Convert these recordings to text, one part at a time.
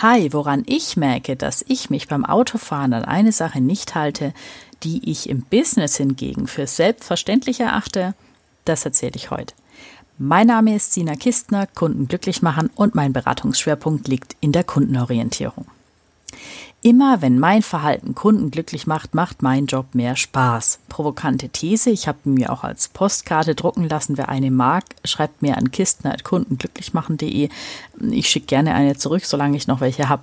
Hi, woran ich merke, dass ich mich beim Autofahren an eine Sache nicht halte, die ich im Business hingegen für selbstverständlich erachte, das erzähle ich heute. Mein Name ist Sina Kistner, Kunden glücklich machen, und mein Beratungsschwerpunkt liegt in der Kundenorientierung. Immer wenn mein Verhalten Kunden glücklich macht, macht mein Job mehr Spaß. Provokante These, ich habe mir auch als Postkarte drucken lassen, wer eine mag, schreibt mir an kistner@kundenglücklichmachen.de. Ich schicke gerne eine zurück, solange ich noch welche habe.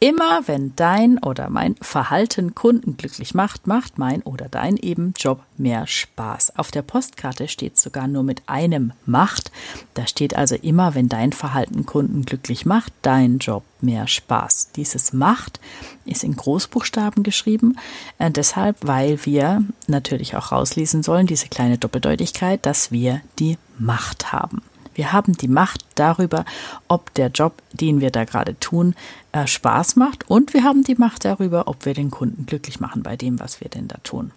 Immer wenn dein oder mein Verhalten Kunden glücklich macht, macht mein oder dein eben Job mehr Spaß. Auf der Postkarte steht sogar nur mit einem macht. Da steht also immer, wenn dein Verhalten Kunden glücklich macht, dein Job mehr Spaß. Dieses macht ist in Großbuchstaben geschrieben, deshalb, weil wir natürlich auch rauslesen sollen, diese kleine Doppeldeutigkeit, dass wir die Macht haben. Wir haben die Macht darüber, ob der Job, den wir da gerade tun, Spaß macht, und wir haben die Macht darüber, ob wir den Kunden glücklich machen bei dem, was wir denn da tun.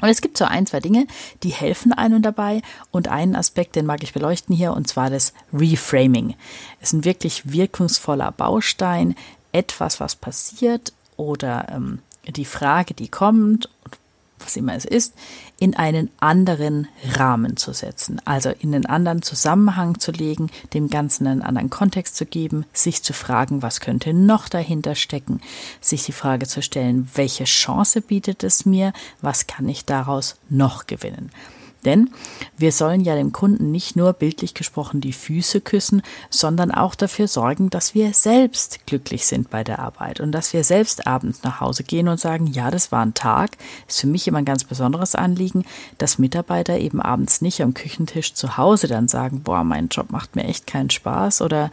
Und es gibt so ein, zwei Dinge, die helfen einem dabei, und einen Aspekt, den mag ich beleuchten hier, und zwar das Reframing. Es ist ein wirklich wirkungsvoller Baustein, etwas, was passiert oder die Frage, die kommt, was immer es ist, in einen anderen Rahmen zu setzen, also in einen anderen Zusammenhang zu legen, dem Ganzen einen anderen Kontext zu geben, sich zu fragen, was könnte noch dahinter stecken, sich die Frage zu stellen, welche Chance bietet es mir, was kann ich daraus noch gewinnen. Denn wir sollen ja dem Kunden nicht nur bildlich gesprochen die Füße küssen, sondern auch dafür sorgen, dass wir selbst glücklich sind bei der Arbeit und dass wir selbst abends nach Hause gehen und sagen, ja, das war ein Tag. Ist für mich immer ein ganz besonderes Anliegen, dass Mitarbeiter eben abends nicht am Küchentisch zu Hause dann sagen, boah, mein Job macht mir echt keinen Spaß, oder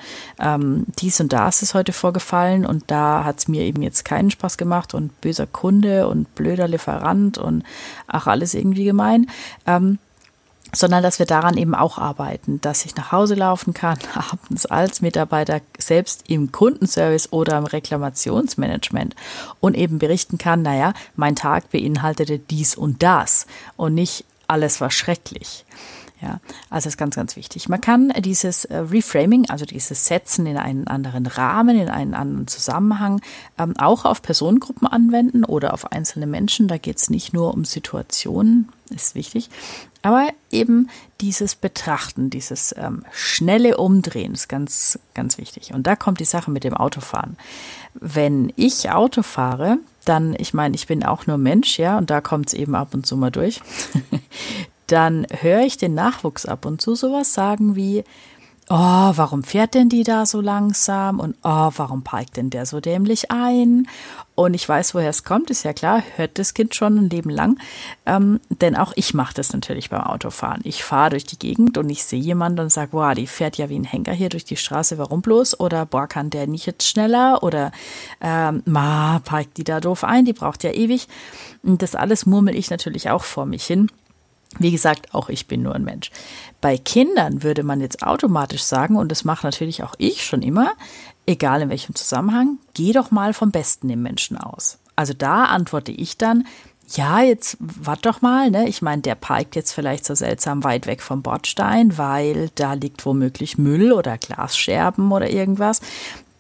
dies und das ist heute vorgefallen und da hat es mir eben jetzt keinen Spaß gemacht und böser Kunde und blöder Lieferant und ach, alles irgendwie gemein. Sondern dass wir daran eben auch arbeiten, dass ich nach Hause laufen kann, abends als Mitarbeiter selbst im Kundenservice oder im Reklamationsmanagement und eben berichten kann, naja, mein Tag beinhaltete dies und das und nicht alles war schrecklich. Ja, also das ist ganz, ganz wichtig. Man kann dieses Reframing, also dieses Setzen in einen anderen Rahmen, in einen anderen Zusammenhang, auch auf Personengruppen anwenden oder auf einzelne Menschen. Da geht es nicht nur um Situationen, ist wichtig, aber eben dieses Betrachten, dieses schnelle Umdrehen ist ganz, ganz wichtig. Und da kommt die Sache mit dem Autofahren. Wenn ich Auto fahre, dann, ich meine, ich bin auch nur Mensch, ja, und da kommt es eben ab und zu mal durch, dann höre ich den Nachwuchs ab und zu sowas sagen wie, oh, warum fährt denn die da so langsam? Und oh, warum parkt denn der so dämlich ein? Und ich weiß, woher es kommt, ist ja klar, hört das Kind schon ein Leben lang. Denn auch ich mache das natürlich beim Autofahren. Ich fahre durch die Gegend und ich sehe jemanden und sage, boah, die fährt ja wie ein Henker hier durch die Straße, warum bloß? Oder boah, kann der nicht jetzt schneller? Oder ma, parkt die da doof ein, die braucht ja ewig. Und das alles murmel ich natürlich auch vor mich hin. Wie gesagt, auch ich bin nur ein Mensch. Bei Kindern würde man jetzt automatisch sagen, und das macht natürlich auch ich schon immer, egal in welchem Zusammenhang, geh doch mal vom Besten im Menschen aus. Also da antworte ich dann, ja, jetzt wart doch mal, ne? Ich meine, der parkt jetzt vielleicht so seltsam weit weg vom Bordstein, weil da liegt womöglich Müll oder Glasscherben oder irgendwas.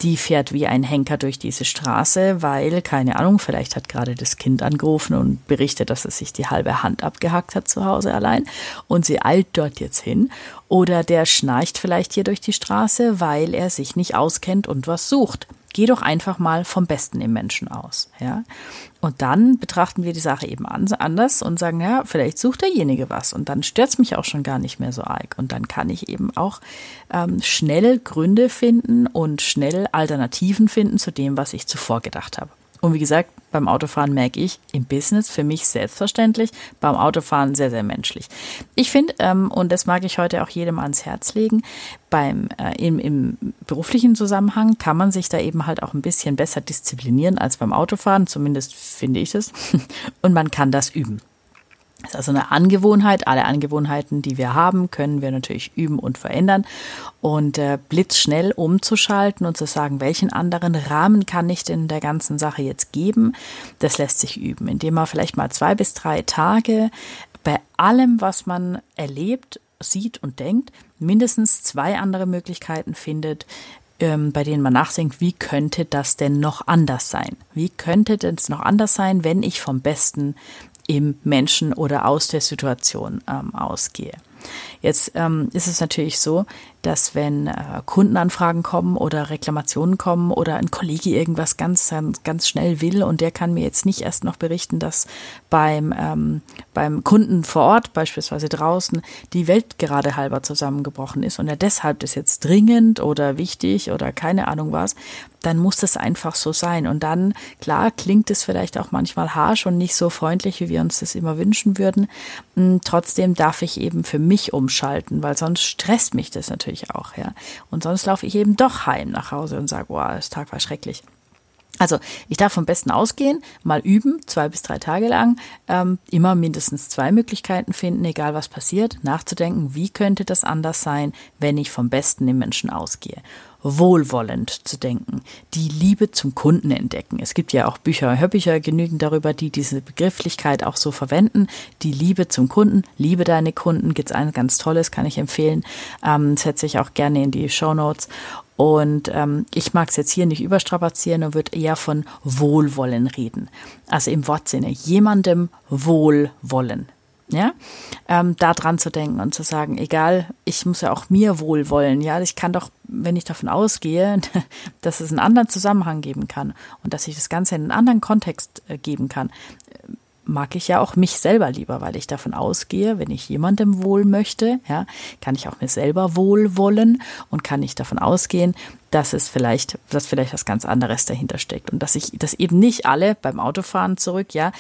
Die fährt wie ein Henker durch diese Straße, weil, keine Ahnung, vielleicht hat gerade das Kind angerufen und berichtet, dass es sich die halbe Hand abgehackt hat zu Hause allein und sie eilt dort jetzt hin. Oder der schnarcht vielleicht hier durch die Straße, weil er sich nicht auskennt und was sucht. Geh doch einfach mal vom Besten im Menschen aus. Ja? Und dann betrachten wir die Sache eben anders und sagen, ja, vielleicht sucht derjenige was. Und dann stört es mich auch schon gar nicht mehr so arg. Und dann kann ich eben auch schnell Gründe finden und schnell Alternativen finden zu dem, was ich zuvor gedacht habe. Und wie gesagt, beim Autofahren merke ich, im Business für mich selbstverständlich, beim Autofahren sehr, sehr menschlich. Ich finde, und das mag ich heute auch jedem ans Herz legen, im beruflichen Zusammenhang kann man sich da eben halt auch ein bisschen besser disziplinieren als beim Autofahren, zumindest finde ich das, und man kann das üben. Das ist also eine Angewohnheit. Alle Angewohnheiten, die wir haben, können wir natürlich üben und verändern. Und blitzschnell umzuschalten und zu sagen, welchen anderen Rahmen kann ich denn der ganzen Sache jetzt geben, das lässt sich üben, indem man vielleicht mal 2 bis 3 Tage bei allem, was man erlebt, sieht und denkt, mindestens 2 andere Möglichkeiten findet, bei denen man nachdenkt, wie könnte das denn noch anders sein? Wie könnte denn es noch anders sein, wenn ich vom Besten im Menschen oder aus der Situation ausgehe? Jetzt ist es natürlich so, dass wenn Kundenanfragen kommen oder Reklamationen kommen oder ein Kollege irgendwas ganz, ganz schnell will und der kann mir jetzt nicht erst noch berichten, dass beim Kunden vor Ort, beispielsweise draußen, die Welt gerade halber zusammengebrochen ist und er deshalb das jetzt dringend oder wichtig oder keine Ahnung was, dann muss das einfach so sein. Und dann, klar, klingt es vielleicht auch manchmal harsch und nicht so freundlich, wie wir uns das immer wünschen würden. Trotzdem darf ich eben für mich umschalten, weil sonst stresst mich das natürlich auch. Ja. Und sonst laufe ich eben doch heim nach Hause und sage, wow, der Tag war schrecklich. Also ich darf vom Besten ausgehen, mal üben, 2 bis 3 Tage lang, immer mindestens 2 Möglichkeiten finden, egal was passiert, nachzudenken, wie könnte das anders sein, wenn ich vom Besten im Menschen ausgehe. Wohlwollend zu denken, die Liebe zum Kunden entdecken. Es gibt ja auch Bücher, Hörbücher genügend darüber, die diese Begrifflichkeit auch so verwenden. Die Liebe zum Kunden, liebe deine Kunden, gibt es ein ganz tolles, kann ich empfehlen. Setze ich auch gerne in die Shownotes. Und ich mag es jetzt hier nicht überstrapazieren und würde eher von Wohlwollen reden. Also im Wortsinne, jemandem Wohlwollen. Ja, da dran zu denken und zu sagen, egal, ich muss ja auch mir wohlwollen, ja, ich kann doch, wenn ich davon ausgehe, dass es einen anderen Zusammenhang geben kann und dass ich das Ganze in einen anderen Kontext geben kann, mag ich ja auch mich selber lieber, weil ich davon ausgehe, wenn ich jemandem wohl möchte, ja, kann ich auch mir selber wohlwollen und kann ich davon ausgehen, dass vielleicht was ganz anderes dahinter steckt und dass eben nicht alle beim Autofahren zurück, ja,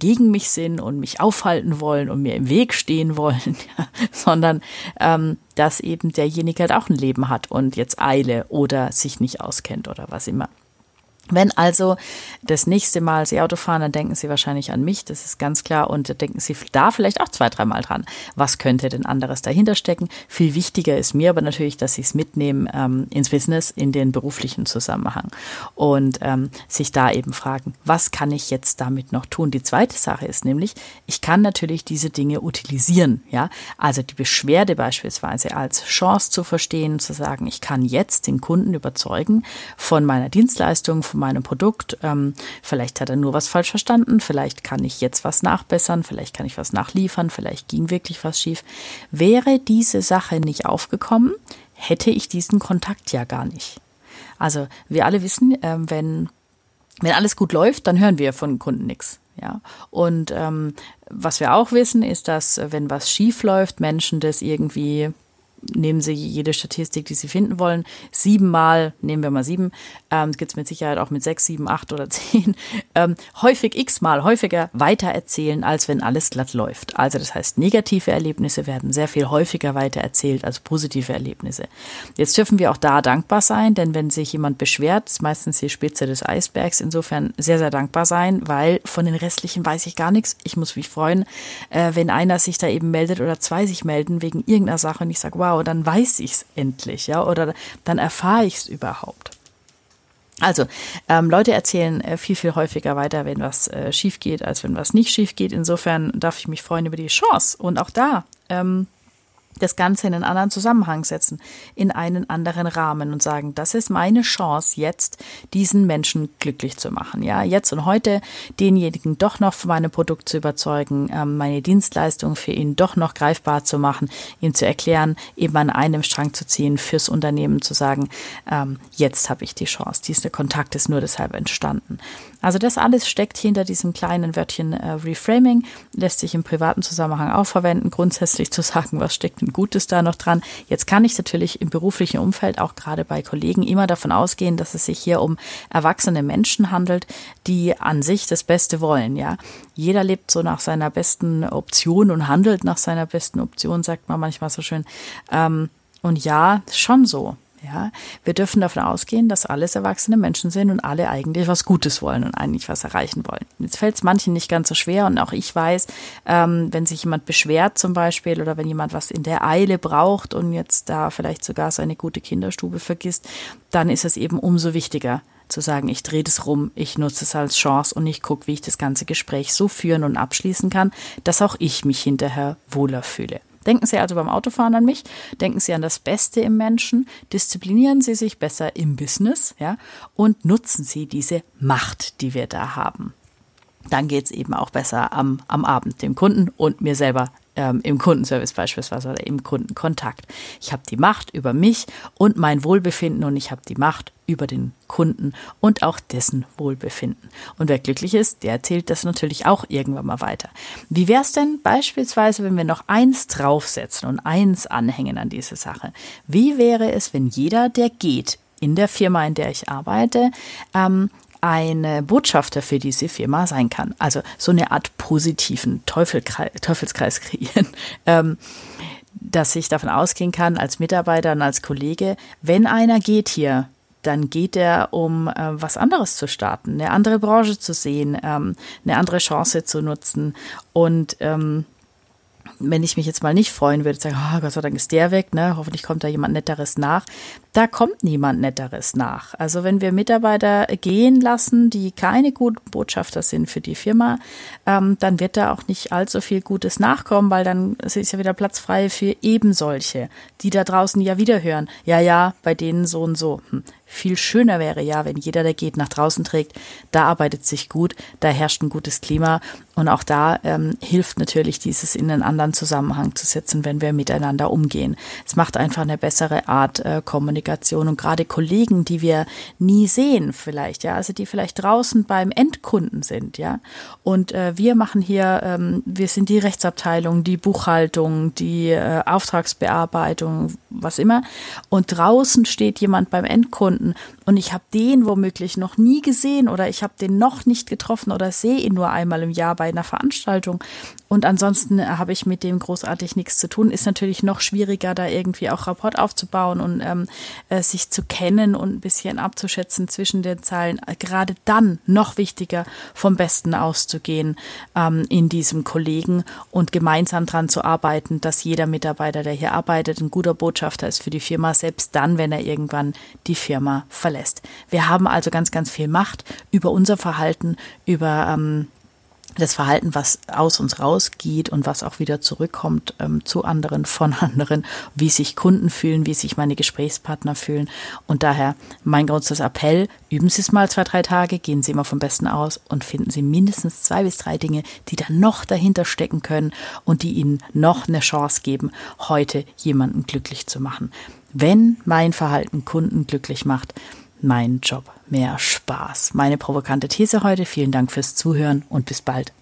gegen mich sind und mich aufhalten wollen und mir im Weg stehen wollen, ja, sondern dass eben derjenige halt auch ein Leben hat und jetzt Eile oder sich nicht auskennt oder was immer. Wenn also das nächste Mal Sie Auto fahren, dann denken Sie wahrscheinlich an mich, das ist ganz klar. Und da denken Sie da vielleicht auch 2-3 Mal dran. Was könnte denn anderes dahinter stecken? Viel wichtiger ist mir aber natürlich, dass Sie es mitnehmen ins Business, in den beruflichen Zusammenhang. Und sich da eben fragen, was kann ich jetzt damit noch tun? Die zweite Sache ist nämlich, ich kann natürlich diese Dinge utilisieren. Ja? Also die Beschwerde beispielsweise als Chance zu verstehen, zu sagen, ich kann jetzt den Kunden überzeugen von meiner Dienstleistung, von meinem Produkt, vielleicht hat er nur was falsch verstanden, vielleicht kann ich jetzt was nachbessern, vielleicht kann ich was nachliefern, vielleicht ging wirklich was schief. Wäre diese Sache nicht aufgekommen, hätte ich diesen Kontakt ja gar nicht. Also wir alle wissen, wenn alles gut läuft, dann hören wir von Kunden nichts. Ja, und was wir auch wissen, ist, dass wenn was schief läuft, Menschen das irgendwie... Nehmen Sie jede Statistik, die Sie finden wollen, 7-mal, nehmen wir mal 7, gibt es mit Sicherheit auch mit 6, 7, 8 oder 10, häufig x-mal häufiger weitererzählen, als wenn alles glatt läuft. Also das heißt, negative Erlebnisse werden sehr viel häufiger weitererzählt als positive Erlebnisse. Jetzt dürfen wir auch da dankbar sein, denn wenn sich jemand beschwert, ist meistens die Spitze des Eisbergs, insofern sehr, sehr dankbar sein, weil von den restlichen weiß ich gar nichts. Ich muss mich freuen, wenn einer sich da eben meldet oder 2 sich melden wegen irgendeiner Sache und ich sage, wow, dann weiß ich es endlich, ja, oder dann erfahre ich es überhaupt. Also, Leute erzählen viel, viel häufiger weiter, wenn was schief geht, als wenn was nicht schief geht. Insofern darf ich mich freuen über die Chance und auch da das Ganze in einen anderen Zusammenhang setzen, in einen anderen Rahmen und sagen, das ist meine Chance jetzt, diesen Menschen glücklich zu machen. Ja, jetzt und heute denjenigen doch noch von meinem Produkt zu überzeugen, meine Dienstleistung für ihn doch noch greifbar zu machen, ihm zu erklären, eben an einem Strang zu ziehen, fürs Unternehmen zu sagen, jetzt habe ich die Chance, dieser Kontakt ist nur deshalb entstanden. Also das alles steckt hinter diesem kleinen Wörtchen Reframing, lässt sich im privaten Zusammenhang auch verwenden, grundsätzlich zu sagen, was steckt ein Gutes da noch dran. Jetzt kann ich natürlich im beruflichen Umfeld, auch gerade bei Kollegen, immer davon ausgehen, dass es sich hier um erwachsene Menschen handelt, die an sich das Beste wollen. Ja, jeder lebt so nach seiner besten Option und handelt nach seiner besten Option, sagt man manchmal so schön. Und ja, schon so. Ja, wir dürfen davon ausgehen, dass alles erwachsene Menschen sind und alle eigentlich was Gutes wollen und eigentlich was erreichen wollen. Jetzt fällt es manchen nicht ganz so schwer und auch ich weiß, wenn sich jemand beschwert zum Beispiel oder wenn jemand was in der Eile braucht und jetzt da vielleicht sogar seine gute Kinderstube vergisst, dann ist es eben umso wichtiger zu sagen, ich drehe das rum, ich nutze es als Chance und ich gucke, wie ich das ganze Gespräch so führen und abschließen kann, dass auch ich mich hinterher wohler fühle. Denken Sie also beim Autofahren an mich, denken Sie an das Beste im Menschen, disziplinieren Sie sich besser im Business, ja, und nutzen Sie diese Macht, die wir da haben. Dann geht es eben auch besser am Abend dem Kunden und mir selber im Kundenservice beispielsweise oder im Kundenkontakt. Ich habe die Macht über mich und mein Wohlbefinden und ich habe die Macht über den Kunden und auch dessen Wohlbefinden. Und wer glücklich ist, der erzählt das natürlich auch irgendwann mal weiter. Wie wäre es denn beispielsweise, wenn wir noch 1 draufsetzen und 1 anhängen an diese Sache? Wie wäre es, wenn jeder, der geht in der Firma, in der ich arbeite, ein Botschafter für diese Firma sein kann. Also so eine Art positiven Teufelskreis kreieren, dass ich davon ausgehen kann, als Mitarbeiter und als Kollege, wenn einer geht hier, dann geht er, um was anderes zu starten, eine andere Branche zu sehen, eine andere Chance zu nutzen. Und wenn ich mich jetzt mal nicht freuen würde, sagen, oh Gott sei Dank ist der weg, ne? Hoffentlich kommt da jemand Netteres nach. Da kommt niemand Netteres nach. Also wenn wir Mitarbeiter gehen lassen, die keine guten Botschafter sind für die Firma, dann wird da auch nicht allzu viel Gutes nachkommen, weil dann ist ja wieder Platz frei für eben solche, die da draußen ja wieder hören, ja, bei denen so und so. Viel schöner wäre ja, wenn jeder, der geht, nach draußen trägt, da arbeitet sich gut, da herrscht ein gutes Klima und auch da hilft natürlich dieses in einen anderen Zusammenhang zu setzen, wenn wir miteinander umgehen. Es macht einfach eine bessere Art Kommunikation und gerade Kollegen, die wir nie sehen vielleicht, ja, also die vielleicht draußen beim Endkunden sind, ja, und wir machen hier, wir sind die Rechtsabteilung, die Buchhaltung, die Auftragsbearbeitung, was immer und draußen steht jemand beim Endkunden, und ich habe den womöglich noch nie gesehen oder ich habe den noch nicht getroffen oder sehe ihn nur einmal im Jahr bei einer Veranstaltung und ansonsten habe ich mit dem großartig nichts zu tun, ist natürlich noch schwieriger, da irgendwie auch Rapport aufzubauen und sich zu kennen und ein bisschen abzuschätzen zwischen den Zeilen. Gerade dann noch wichtiger, vom Besten auszugehen in diesem Kollegen und gemeinsam daran zu arbeiten, dass jeder Mitarbeiter, der hier arbeitet, ein guter Botschafter ist für die Firma, selbst dann, wenn er irgendwann die Firma verlässt. Wir haben also ganz, ganz viel Macht über unser Verhalten, über das Verhalten, was aus uns rausgeht und was auch wieder zurückkommt zu anderen, von anderen, wie sich Kunden fühlen, wie sich meine Gesprächspartner fühlen. Und daher mein großes Appell, üben Sie es mal 2-3 Tage, gehen Sie immer vom Besten aus und finden Sie mindestens 2 bis 3 Dinge, die da noch dahinter stecken können und die Ihnen noch eine Chance geben, heute jemanden glücklich zu machen. Wenn mein Verhalten Kunden glücklich macht, mein Job mehr Spaß. Meine provokante These heute. Vielen Dank fürs Zuhören und bis bald.